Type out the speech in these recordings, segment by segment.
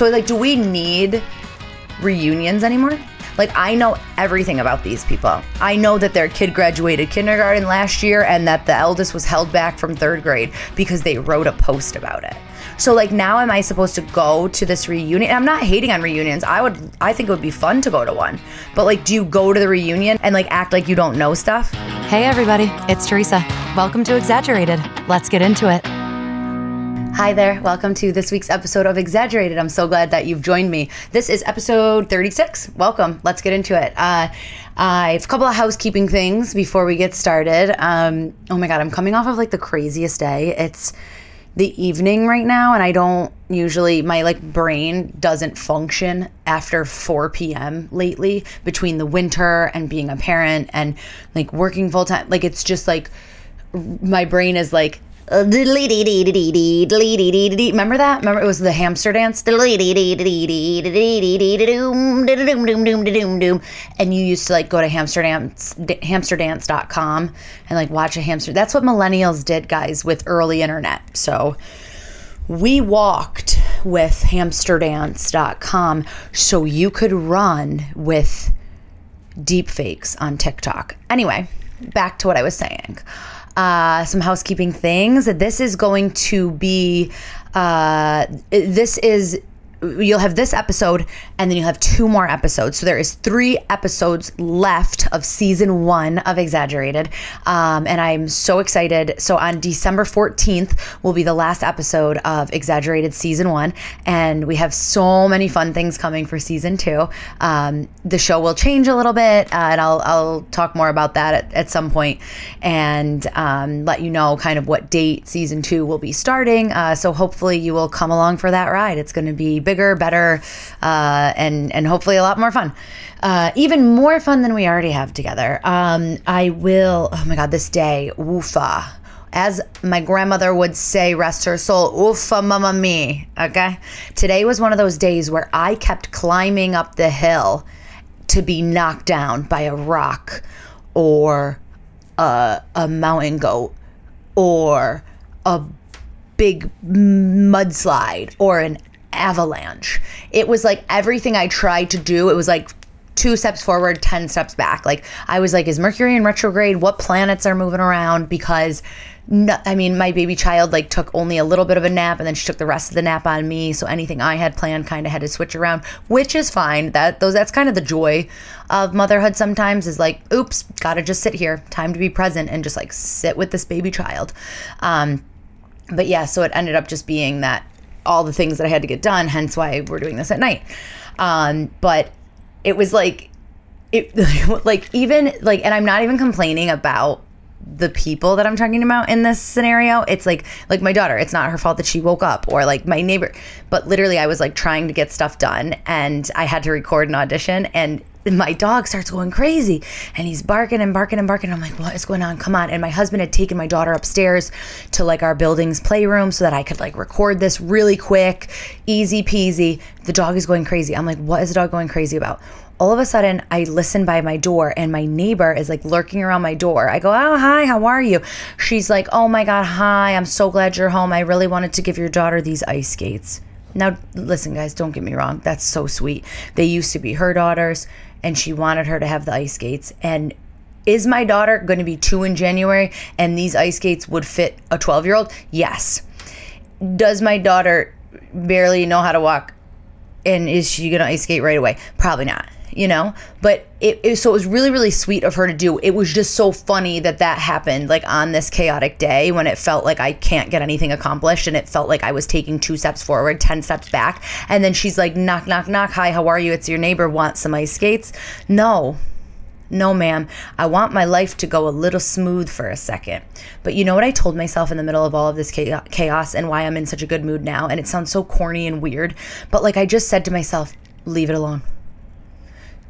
So, like, do we need reunions anymore? Like, I know everything about these people. I know that their kid graduated kindergarten last year and that the eldest was held back from third grade because they wrote a post about it. So, like, now am I supposed to go to this reunion? I'm not hating on reunions. I think it would be fun to go to one. But, like, do you go to the reunion and, like, act like you don't know stuff? Hey, everybody. It's Theresa. Welcome to Exaggerated. Let's get into it. Hi there. Welcome to this week's episode of Exaggerated. I'm so glad that you've joined me. This is episode 36. Welcome. Let's get into it. I have a couple of housekeeping things before we get started. Oh my God, I'm coming off of like the craziest day. It's the evening right now, and I don't usually, my like brain doesn't function after 4 p.m. lately between the winter and being a parent and like working full time. Like it's just like my brain is like, remember that? Remember it was the hamster dance? And you used to like go to hamsterdance.com and like watch a hamster. That's what millennials did, guys, with early internet. So we walked with hamsterdance.com so you could run with deepfakes on TikTok. Anyway, back to what I was saying. Some housekeeping things. This is going to be, you'll have this episode and then you'll have 2 more episodes. So there is 3 episodes left of season 1 of Exaggerated. And I'm so excited. So on December 14th will be the last episode of Exaggerated season 1. And we have so many fun things coming for season 2. The show will change a little bit and I'll talk more about that at some point and let you know kind of what date season 2 will be starting. So hopefully you will come along for that ride. It's going to be bigger, better, and hopefully a lot more fun. Even more fun than we already have together. Oh my God, this day, woofa. As my grandmother would say, rest her soul, woofa mama me, okay? Today was one of those days where I kept climbing up the hill to be knocked down by a rock or a mountain goat or a big mudslide or an avalanche. It was like everything I tried to do, it was like 2 steps forward, 10 steps back. Like I was like, is Mercury in retrograde? What planets are moving around? Because my baby child like took only a little bit of a nap and then she took the rest of the nap on me. So anything I had planned kind of had to switch around, which is fine. That's kind of the joy of motherhood sometimes is like, oops, gotta just sit here. Time to be present and just like sit with this baby child. But yeah, so it ended up just being that all the things that I had to get done, hence why we're doing this at night. But it was like, and I'm not even complaining about the people that I'm talking about in this scenario. It's like my daughter, it's not her fault that she woke up, or like my neighbor, but literally I was like trying to get stuff done and I had to record an audition and my dog starts going crazy and he's barking and barking and barking. I'm like, what is going on? Come on. And my husband had taken my daughter upstairs to like our building's playroom so that I could like record this really quick, easy peasy. The dog is going crazy. I'm like, what is the dog going crazy about? All of a sudden, I listen by my door and my neighbor is like lurking around my door. I go, oh, hi, how are you? She's like, oh my God, hi, I'm so glad you're home. I really wanted to give your daughter these ice skates. Now, listen, guys, don't get me wrong. That's so sweet. They used to be her daughters and she wanted her to have the ice skates. And is my daughter going to be 2 in January and these ice skates would fit a 12-year-old? Yes. Does my daughter barely know how to walk and is she going to ice skate right away? Probably not. You know, but it was really, really sweet of her to do. It was just so funny that happened like on this chaotic day when it felt like I can't get anything accomplished and it felt like I was taking 2 steps forward, 10 steps back. And then she's like, knock, knock, knock. Hi, how are you? It's your neighbor. Want some ice skates? No, ma'am. I want my life to go a little smooth for a second. But you know what I told myself in the middle of all of this chaos and why I'm in such a good mood now? And it sounds so corny and weird, but like I just said to myself, leave it alone.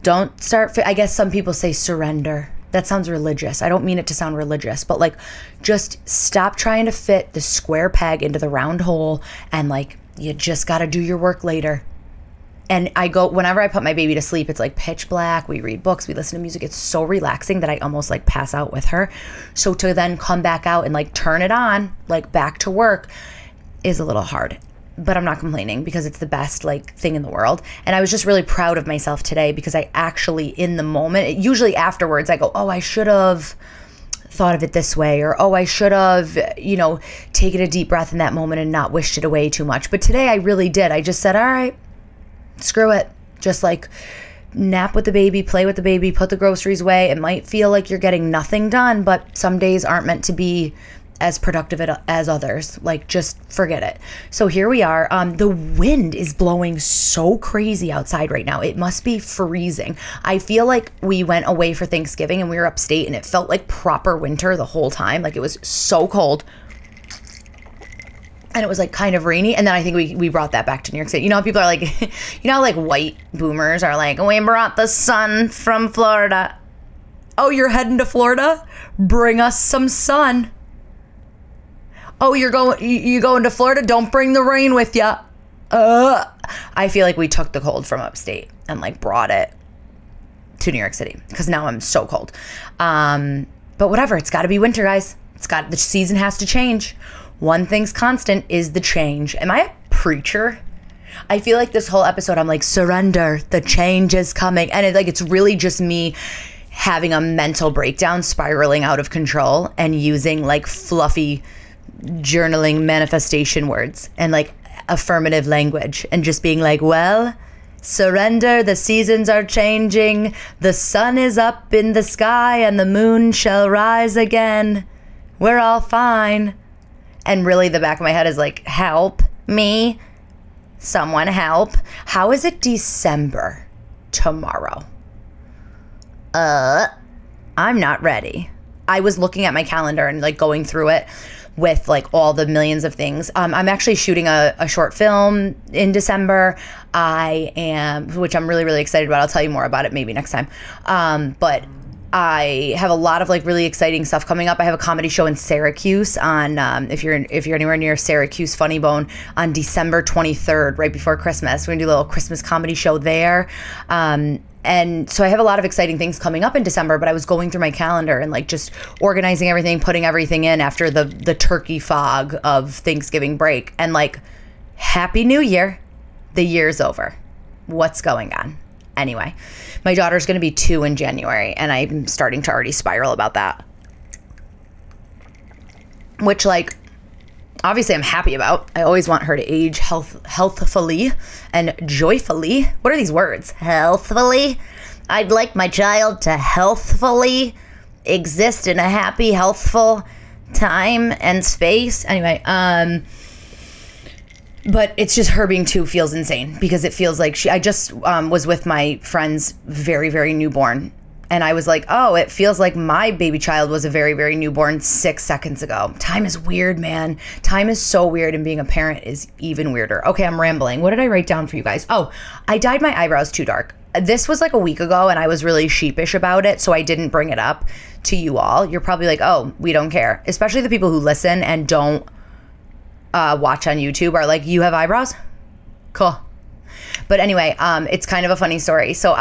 Don't start, I guess some people say surrender. That sounds religious. I don't mean it to sound religious, but like just stop trying to fit the square peg into the round hole and like you just got to do your work later. And I go, whenever I put my baby to sleep, it's like pitch black. We read books, we listen to music. It's so relaxing that I almost like pass out with her. So to then come back out and like turn it on, like back to work is a little hard. but I'm not complaining because it's the best like thing in the world. And I was just really proud of myself today because I actually, in the moment, usually afterwards I go, oh, I should have thought of it this way, or oh, I should have, you know, taken a deep breath in that moment and not wished it away too much. But today I really did. I just said, all right, screw it. Just like nap with the baby, play with the baby, put the groceries away. It might feel like you're getting nothing done, but some days aren't meant to be as productive as others. Like, just forget it. So here we are. The wind is blowing so crazy outside right now. It must be freezing. I feel like we went away for Thanksgiving and we were upstate and it felt like proper winter the whole time. Like, it was so cold. And it was like kind of rainy. And then I think we brought that back to New York City. You know how people are like, you know how like white boomers are like, we brought the sun from Florida. Oh, you're heading to Florida? Bring us some sun. Oh, you're going to Florida? Don't bring the rain with you. I feel like we took the cold from upstate and like brought it to New York City because now I'm so cold. But whatever, it's got to be winter, guys. The season has to change. One thing's constant is the change. Am I a preacher? I feel like this whole episode I'm like, surrender, the change is coming, and it's really just me having a mental breakdown, spiraling out of control, and using like fluffy journaling manifestation words and like affirmative language and just being like, well, surrender, the seasons are changing, the sun is up in the sky and the moon shall rise again, we're all fine. And really the back of my head is like, help me, someone help. How is it December tomorrow? I'm not ready. I was looking at my calendar and like going through it with like all the millions of things. I'm actually shooting a short film in December. Which I'm really, really excited about. I'll tell you more about it maybe next time. But I have a lot of like really exciting stuff coming up. I have a comedy show in Syracuse on, if you're anywhere near Syracuse, Funny Bone, on December 23rd, right before Christmas. We're gonna do a little Christmas comedy show there. And so I have a lot of exciting things coming up in December, but I was going through my calendar and like just organizing everything, putting everything in after the turkey fog of Thanksgiving break, and like, Happy New Year. The year's over. What's going on? Anyway, my daughter's going to be 2 in January, and I'm starting to already spiral about that. Which, like, obviously I'm happy about. I always want her to age healthfully and joyfully. What are these words? Healthfully? I'd like my child to healthfully exist in a happy, healthful time and space. Anyway, but it's just her being 2 feels insane because it feels like I just was with my friend's very, very newborn. And I was like, oh, it feels like my baby child was a very, very newborn 6 seconds ago. Time is weird, man. Time is so weird, and being a parent is even weirder. Okay, I'm rambling. What did I write down for you guys? Oh, I dyed my eyebrows too dark. This was like a week ago, and I was really sheepish about it, so I didn't bring it up to you all. You're probably like, oh, we don't care. Especially the people who listen and don't watch on YouTube are like, you have eyebrows? Cool. But anyway, it's kind of a funny story. So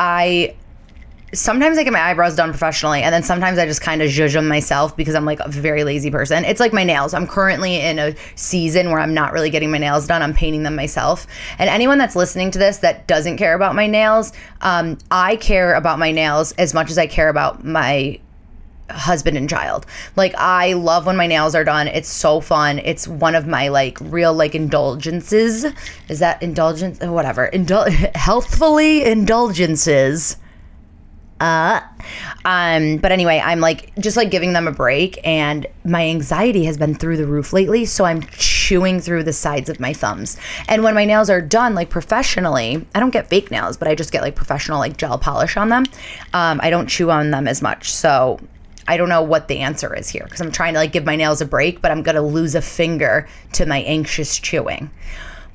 sometimes I get my eyebrows done professionally, and then sometimes I just kind of zhuzh them myself because I'm like a very lazy person. It's like my nails. I'm currently in a season where I'm not really getting my nails done. I'm painting them myself. And anyone that's listening to this that doesn't care about my nails, I care about my nails as much as I care about my husband and child. Like, I love when my nails are done. It's so fun. It's one of my like real like indulgences. Is that indulgence? Whatever. Healthfully indulgences. But anyway, I'm like just like giving them a break, and my anxiety has been through the roof lately, so I'm chewing through the sides of my thumbs. And when my nails are done like professionally, I don't get fake nails, but I just get like professional like gel polish on them. I don't chew on them as much, so I don't know what the answer is here because I'm trying to like give my nails a break, but I'm gonna lose a finger to my anxious chewing.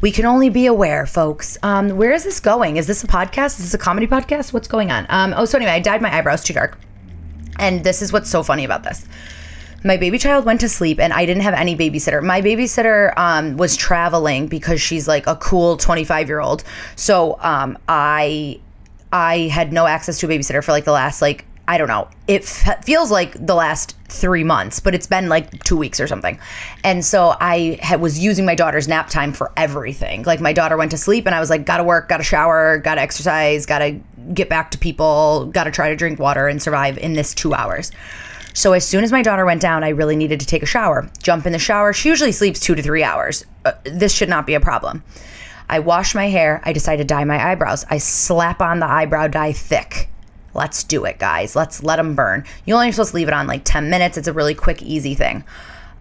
We can only be aware, folks. Where is this going? Is this a podcast? Is this a comedy podcast? What's going on? So anyway, I dyed my eyebrows too dark. And this is what's so funny about this. My baby child went to sleep, and I didn't have any babysitter. My babysitter was traveling because she's like a cool 25-year-old. So I had no access to a babysitter for like the last like I don't know, it feels like the last 3 months, but it's been like 2 weeks or something. And so I was using my daughter's nap time for everything. Like, my daughter went to sleep and I was like, gotta work, gotta shower, gotta exercise, gotta get back to people, gotta try to drink water and survive in this 2 hours. So as soon as my daughter went down, I really needed to take a shower, jump in the shower. She usually sleeps 2 to 3 hours. This should not be a problem. I wash my hair. I decide to dye my eyebrows. I slap on the eyebrow dye thick. Let's do it, guys. Let's let them burn. You're only supposed to leave it on like 10 minutes. It's a really quick, easy thing.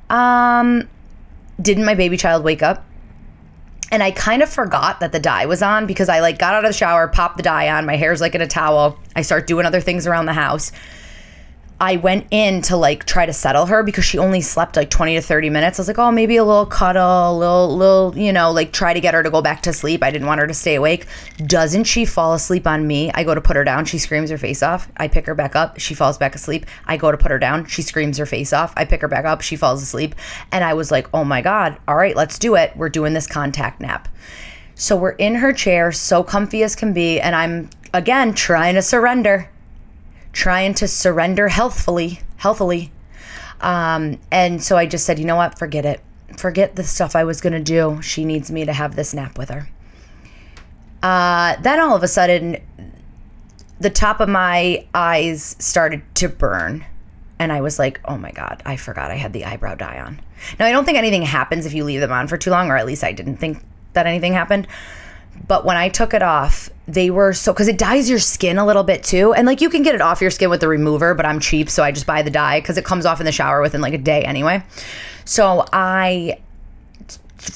Didn't my baby child wake up? And I kind of forgot that the dye was on because I like got out of the shower, popped the dye on. My hair's like in a towel. I start doing other things around the house. I went in to like try to settle her because she only slept like 20 to 30 minutes. I was like, oh, maybe a little cuddle, little, you know, like try to get her to go back to sleep. I didn't want her to stay awake. Doesn't she fall asleep on me? I go to put her down. She screams her face off. I pick her back up. She falls back asleep. I go to put her down. She screams her face off. I pick her back up. She falls asleep. And I was like, oh my God. All right, let's do it. We're doing this contact nap. So we're in her chair, so comfy as can be. And I'm, again, trying to surrender healthfully. And so I just said, you know what, forget it. Forget the stuff I was going to do. She needs me to have this nap with her. Then all of a sudden, the top of my eyes started to burn. And I was like, oh my God, I forgot I had the eyebrow dye on. Now, I don't think anything happens if you leave them on for too long, or at least I didn't think that anything happened. But when I took it off, they were so, because it dyes your skin a little bit too. And like, you can get it off your skin with the remover, but I'm cheap, so I just buy the dye because it comes off in the shower within like a day anyway. So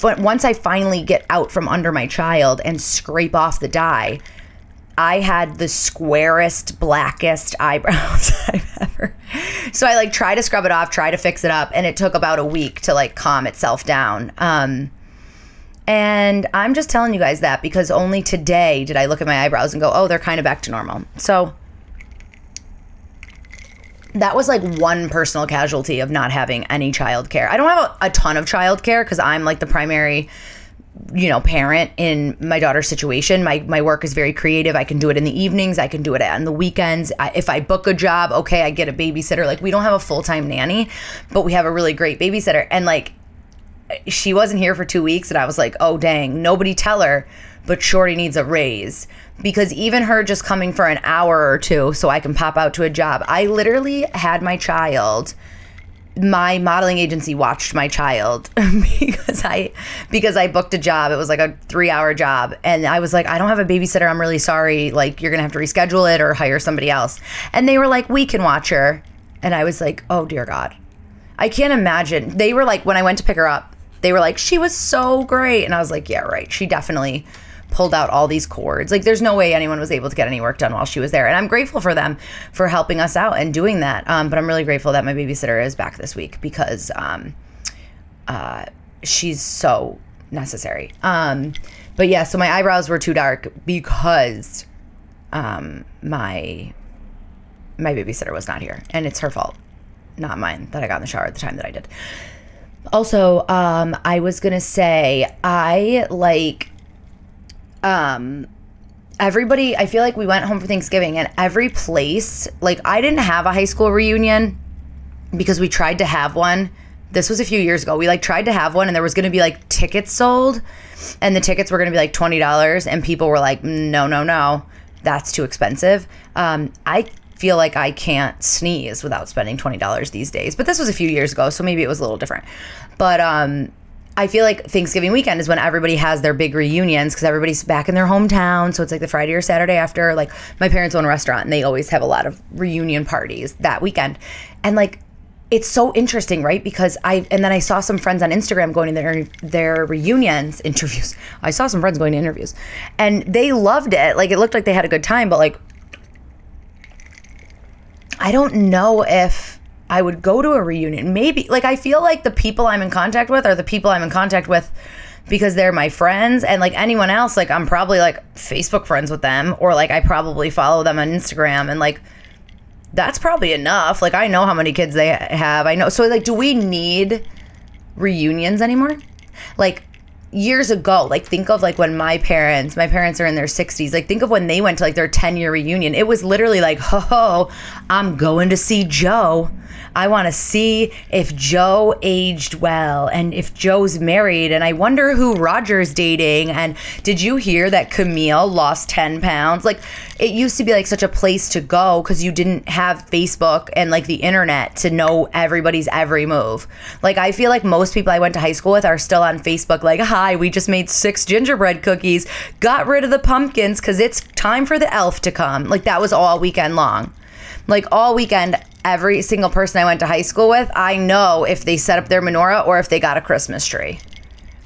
once I finally get out from under my child and scrape off the dye, I had the squarest, blackest eyebrows I've ever. So I like try to scrub it off, try to fix it up. And it took about a week to like calm itself down. And I'm just telling you guys that because only today did I look at my eyebrows and go, oh, they're kind of back to normal. So that was like one personal casualty of not having any childcare. I don't have a ton of childcare because I'm like the primary, you know, parent in my daughter's situation. My work is very creative. I can do it in the evenings. I can do it on the weekends. If I book a job, okay, I get a babysitter. Like, we don't have a full-time nanny, but we have a really great babysitter. And like, she wasn't here for 2 weeks, and I was like, oh, dang, nobody tell her, but Shorty needs a raise. Because even her just coming for an hour or two so I can pop out to a job. I literally had my child, my modeling agency watched my child because I booked a job. It was like a 3-hour job. And I was like, I don't have a babysitter. I'm really sorry. Like, you're going to have to reschedule it or hire somebody else. And they were like, we can watch her. And I was like, oh, dear God. I can't imagine. They were like, when I went to pick her up, they were like, she was so great. And I was like, yeah, right. She definitely pulled out all these cords. Like, there's no way anyone was able to get any work done while she was there. And I'm grateful for them for helping us out and doing that. But I'm really grateful that my babysitter is back this week because she's so necessary. But yeah, so my eyebrows were too dark because my babysitter was not here. And it's her fault, not mine, that I got in the shower at the time that I did. Also, I was going to say, everybody, I feel like we went home for Thanksgiving and every place, like, I didn't have a high school reunion because we tried to have one. This was a few years ago. We like tried to have one and there was going to be like tickets sold and the tickets were going to be like $20 and people were like, no, that's too expensive. I feel like I can't sneeze without spending $20 these days. But this was a few years ago, so maybe it was a little different. But I feel like Thanksgiving weekend is when everybody has their big reunions because everybody's back in their hometown. So it's like the Friday or Saturday after. Like, my parents own a restaurant, and they always have a lot of reunion parties that weekend. And like, it's so interesting, right? Because I saw some friends on Instagram going to their reunions, interviews. I saw some friends going to interviews. And they loved it. Like, it looked like they had a good time, but like, I don't know if I would go to a reunion. Maybe, like, I feel like the people I'm in contact with are the people I'm in contact with because they're my friends, and like anyone else, like, I'm probably like Facebook friends with them, or like I probably follow them on Instagram, and like, that's probably enough. Like, I know how many kids they have. I know. So like, do we need reunions anymore? Like, years ago, like, think of, like, when my parents are in their 60s, like, think of when they went to, like, their 10-year reunion. It was literally like, ho, I'm going to see Joe. I want to see if Joe aged well and if Joe's married. And I wonder who Roger's dating. And did you hear that Camille lost 10 pounds? Like, it used to be, like, such a place to go because you didn't have Facebook and, like, the internet to know everybody's every move. Like, I feel like most people I went to high school with are still on Facebook, like, hi, we just made 6 gingerbread cookies, got rid of the pumpkins because it's time for the elf to come. Like, that was all weekend long. Like, all weekend, every single person I went to high school with, I know if they set up their menorah or if they got a Christmas tree.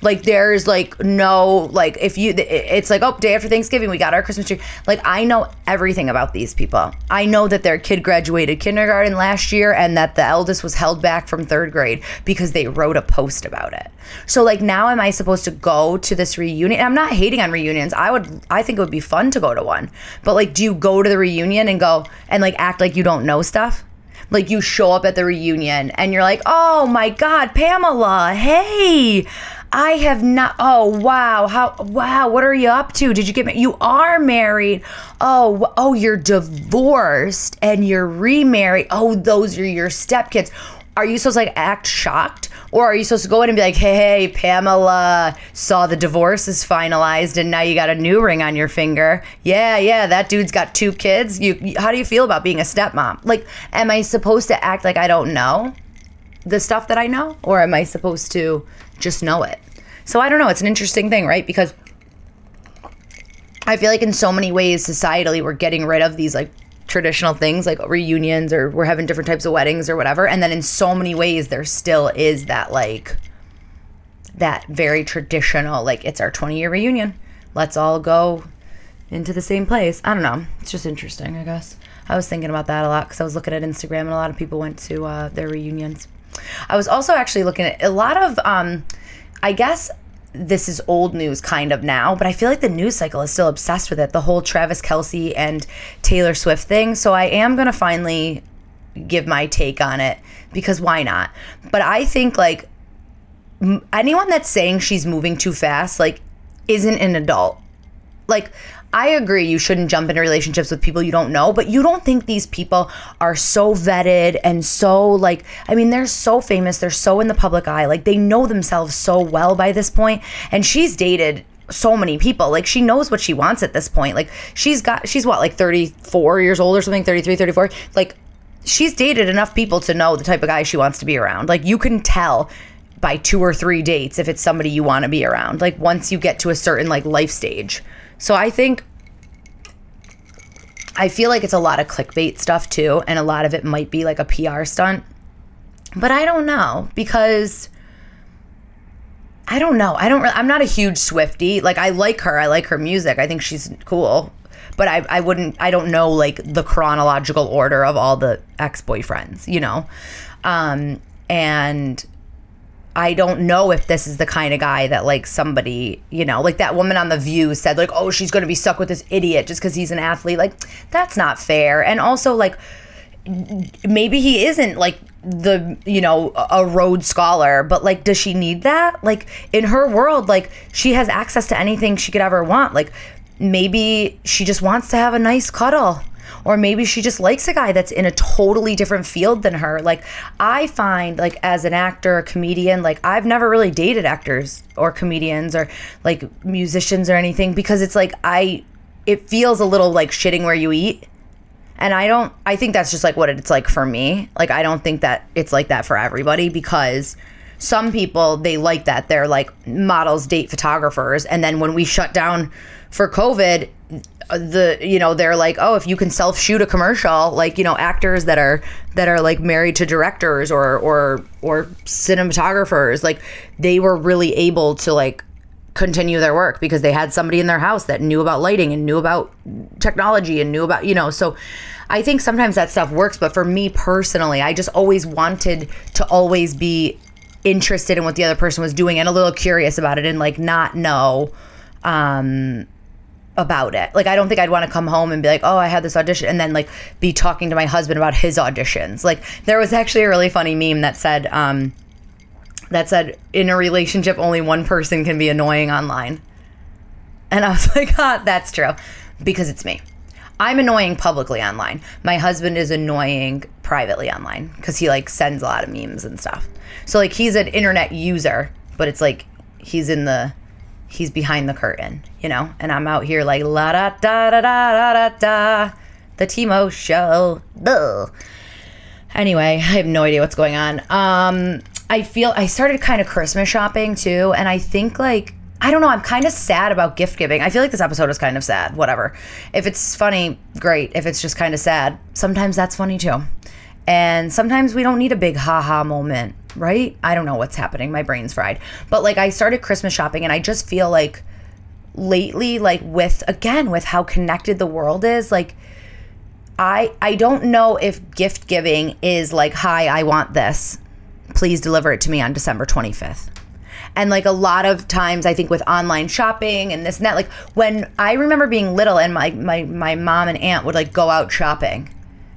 Like, there's, like, no, like, if you, it's like, oh, day after Thanksgiving, we got our Christmas tree. Like, I know everything about these people. I know that their kid graduated kindergarten last year and that the eldest was held back from 3rd grade because they wrote a post about it. So, like, now am I supposed to go to this reunion? I'm not hating on reunions. I think it would be fun to go to one. But, like, do you go to the reunion and go and, like, act like you don't know stuff? Like, you show up at the reunion and you're like, oh, my God, Pamela, hey, I have not, oh, wow, what are you up to? Did you get married? You are married. Oh, you're divorced and you're remarried. Oh, those are your stepkids. Are you supposed to, like, act shocked? Or are you supposed to go in and be like, hey, Pamela, saw the divorce is finalized and now you got a new ring on your finger. Yeah, that dude's got 2 kids. You, how do you feel about being a stepmom? Like, am I supposed to act like I don't know the stuff that I know? Or am I supposed to just know it? So I don't know. It's an interesting thing, right? Because I feel like in so many ways societally we're getting rid of these, like, traditional things like reunions, or we're having different types of weddings or whatever, and then in so many ways there still is that, like, that very traditional, like, it's our 20-year reunion, let's all go into the same place. I don't know, it's just interesting. I guess I was thinking about that a lot because I was looking at Instagram and a lot of people went to their reunions. I was also actually looking at a lot of I guess this is old news kind of now, but I feel like the news cycle is still obsessed with it, the whole Travis Kelce and Taylor Swift thing. So I am going to finally give my take on it because why not? But I think, like, anyone that's saying she's moving too fast, like, isn't an adult. Like, I agree you shouldn't jump into relationships with people you don't know, but you don't think these people are so vetted and so, like, I mean, they're so famous, they're so in the public eye, like, they know themselves so well by this point. And she's dated so many people, like, she knows what she wants at this point. Like, she's what, like, 34 years old or something, 33, 34, like, she's dated enough people to know the type of guy she wants to be around. Like, you can tell by 2 or 3 dates if it's somebody you want to be around, like, once you get to a certain, like, life stage. So I think, I feel like it's a lot of clickbait stuff too, and a lot of it might be like a PR stunt, but I don't know, because I don't know. I'm not a huge Swiftie. Like, I like her music. I think she's cool, but I don't know, like, the chronological order of all the ex-boyfriends, you know? And I don't know if this is the kind of guy that, like, somebody, you know, like that woman on The View said, like, oh, she's going to be stuck with this idiot just because he's an athlete. Like, that's not fair. And also, like, maybe he isn't, like, the, you know, a Rhodes Scholar, but, like, does she need that? Like, in her world, like, she has access to anything she could ever want. Like, maybe she just wants to have a nice cuddle. Or maybe she just likes a guy that's in a totally different field than her. Like, I find, like, as an actor or comedian, like, I've never really dated actors or comedians or, like, musicians or anything, because it's like it feels a little like shitting where you eat. And I think that's just, like, what it's like for me. Like, I don't think that it's like that for everybody, because some people, they like that. They're, like, models date photographers. And then when we shut down for COVID, you know, they're like, oh, if you can self-shoot a commercial, like, you know, actors that are like married to directors or cinematographers, like, they were really able to, like, continue their work because they had somebody in their house that knew about lighting and knew about technology and knew about, you know. So I think sometimes that stuff works, but for me personally, I just always wanted to always be interested in what the other person was doing and a little curious about it and, like, not know about it. Like, I don't think I'd want to come home and be like, oh, I had this audition, and then, like, be talking to my husband about his auditions. Like, there was actually a really funny meme that said that said, in a relationship, only one person can be annoying online. And I was like, ah, that's true, because it's me. I'm annoying publicly online. My husband is annoying privately online because he, like, sends a lot of memes and stuff. So, like, he's an internet user, but it's like he's behind the curtain, you know? And I'm out here like, la-da-da-da-da-da-da-da, the Timo show. Ugh. Anyway, I have no idea what's going on. I feel I started kind of Christmas shopping too, and I think, like, I don't know, I'm kind of sad about gift giving. I feel like this episode is kind of sad, whatever. If it's funny, great. If it's just kind of sad, sometimes that's funny too. And sometimes we don't need a big ha-ha moment, right? I don't know what's happening. My brain's fried. But, like, I started Christmas shopping, and I just feel like lately, like, with how connected the world is, like, I don't know if gift giving is like, hi, I want this. Please deliver it to me on December 25th. And, like, a lot of times I think with online shopping and this and that, like, when I remember being little and my mom and aunt would, like, go out shopping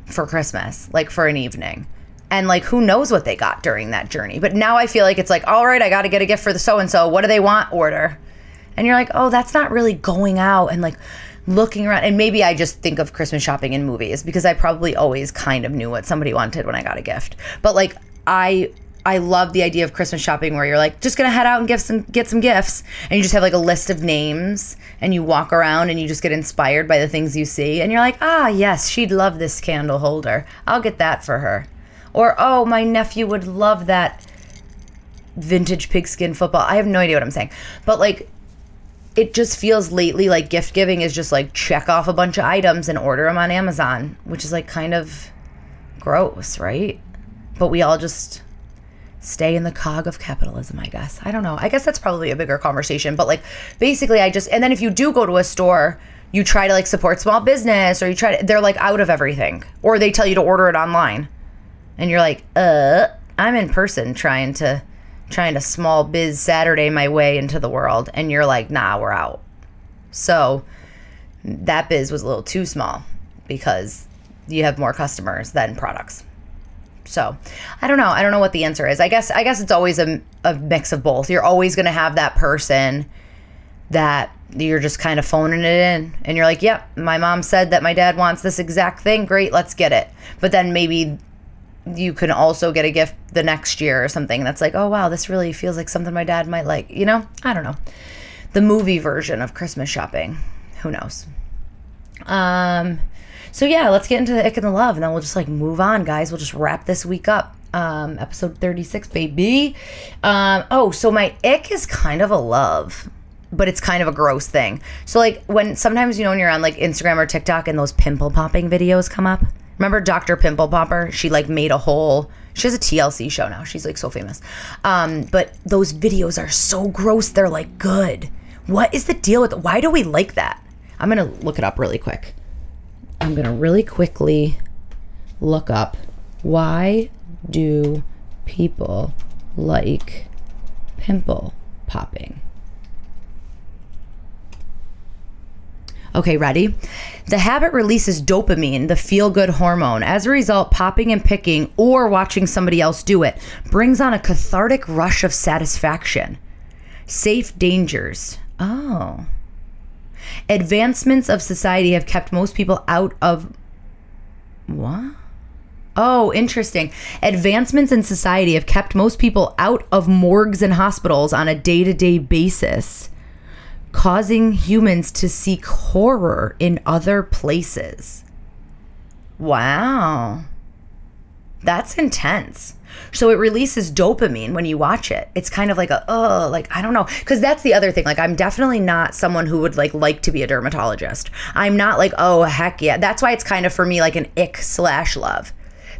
for Christmas, like, for an evening. And, like, who knows what they got during that journey. But now I feel like it's like, all right, I got to get a gift for the so-and-so. What do they want? Order. And you're like, oh, that's not really going out and, like, looking around. And maybe I just think of Christmas shopping in movies because I probably always kind of knew what somebody wanted when I got a gift. But, like, I love the idea of Christmas shopping where you're like, just going to head out and get some gifts. And you just have, like, a list of names, and you walk around and you just get inspired by the things you see. And you're like, ah, yes, she'd love this candle holder. I'll get that for her. Or, oh, my nephew would love that vintage pigskin football. I have no idea what I'm saying. But, like, it just feels lately like gift giving is just, like, check off a bunch of items and order them on Amazon, which is, like, kind of gross, right? But we all just stay in the cog of capitalism, I guess. I don't know. I guess that's probably a bigger conversation. But, like, basically and then if you do go to a store, you try to, like, support small business, or you try to, they're, like, out of everything. Or they tell you to order it online. And you're like, I'm in person trying to small biz Saturday my way into the world. And you're like, nah, we're out. So that biz was a little too small because you have more customers than products. So I don't know. I don't know what the answer is. I guess it's always a mix of both. You're always going to have that person that you're just kind of phoning it in. And you're like, yep, my mom said that my dad wants this exact thing. Great, let's get it. But then maybe you can also get a gift the next year or something that's like, oh, wow, this really feels like something my dad might like. You know, I don't know. The movie version of Christmas shopping. Who knows? So, yeah, let's get into the ick and the love, and then we'll just, like, move on, guys. We'll just wrap this week up. Episode 36, baby. So my ick is kind of a love, but it's kind of a gross thing. So, like, when sometimes, you know, when you're on, like, Instagram or TikTok and those pimple popping videos come up. Remember Dr. Pimple Popper? She, like, made a whole... She has a TLC show now. She's, like, so famous. But those videos are so gross. They're, like, good. What is the deal with... Why do we like that? I'm going to look it up really quick. I'm going to really quickly look up, why do people like pimple popping? Okay, ready? The habit releases dopamine, the feel-good hormone. As a result, popping and picking or watching somebody else do it brings on a cathartic rush of satisfaction. Safe dangers. Oh. Advancements of society have kept most people out of... What? Oh, interesting. Advancements in society have kept most people out of morgues and hospitals on a day-to-day basis, causing humans to seek horror in other places. Wow. That's intense. So it releases dopamine when you watch it. It's kind of like I don't know. Because that's the other thing. Like, I'm definitely not someone who would like to be a dermatologist. I'm not like, oh, heck yeah. That's why it's kind of for me like an ick/love.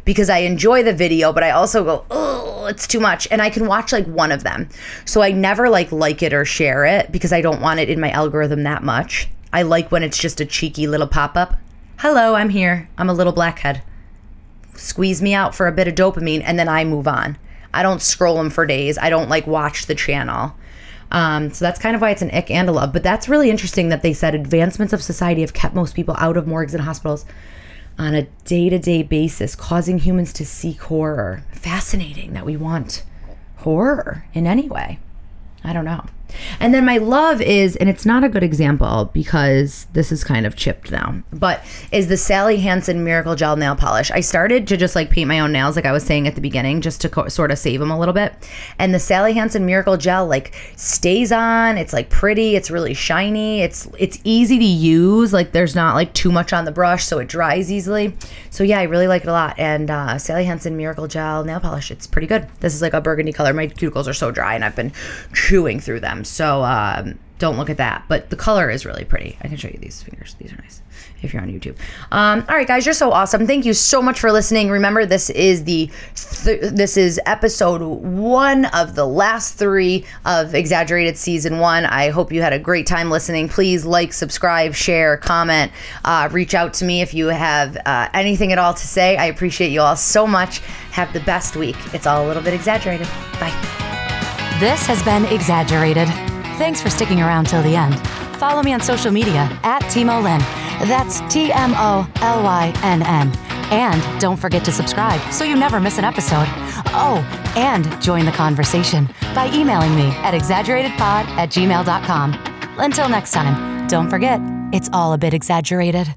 Because I enjoy the video, but I also go, oh, it's too much. And I can watch, like, one of them. So I never, like it or share it because I don't want it in my algorithm that much. I like when it's just a cheeky little pop-up. Hello, I'm here. I'm a little blackhead. Squeeze me out for a bit of dopamine, and then I move on. I don't scroll them for days. I don't, like, watch the channel. So that's kind of why it's an ick and a love. But that's really interesting that they said advancements of society have kept most people out of morgues and hospitals on a day-to-day basis, causing humans to seek horror. Fascinating that we want horror in any way. I don't know. And then my love is, and it's not a good example because this is kind of chipped now, but is the Sally Hansen Miracle Gel nail polish. I started to just like paint my own nails, like I was saying at the beginning, just to sort of save them a little bit. And the Sally Hansen Miracle Gel like stays on. It's like pretty. It's really shiny. It's easy to use. Like there's not like too much on the brush, so it dries easily. So yeah, I really like it a lot. And Sally Hansen Miracle Gel nail polish. It's pretty good. This is like a burgundy color. My cuticles are so dry, and I've been chewing through them. So don't look at that, but the color is really pretty. I can show you these fingers. These are nice if you're on YouTube. All right, guys, you're so awesome. Thank you so much for listening. Remember, this is this is episode one of the last three of Exaggerated Season 1. I hope you had a great time listening. Please like, subscribe, share, comment. Reach out to me if you have anything at all to say. I appreciate you all so much. Have the best week. It's all a little bit exaggerated. Bye. This has been Exaggerated. Thanks for sticking around till the end. Follow me on social media @TMOLynn. That's TMOLYNN. And don't forget to subscribe so you never miss an episode. Oh, and join the conversation by emailing me at exaggeratedpod@gmail.com. Until next time, don't forget, it's all a bit exaggerated.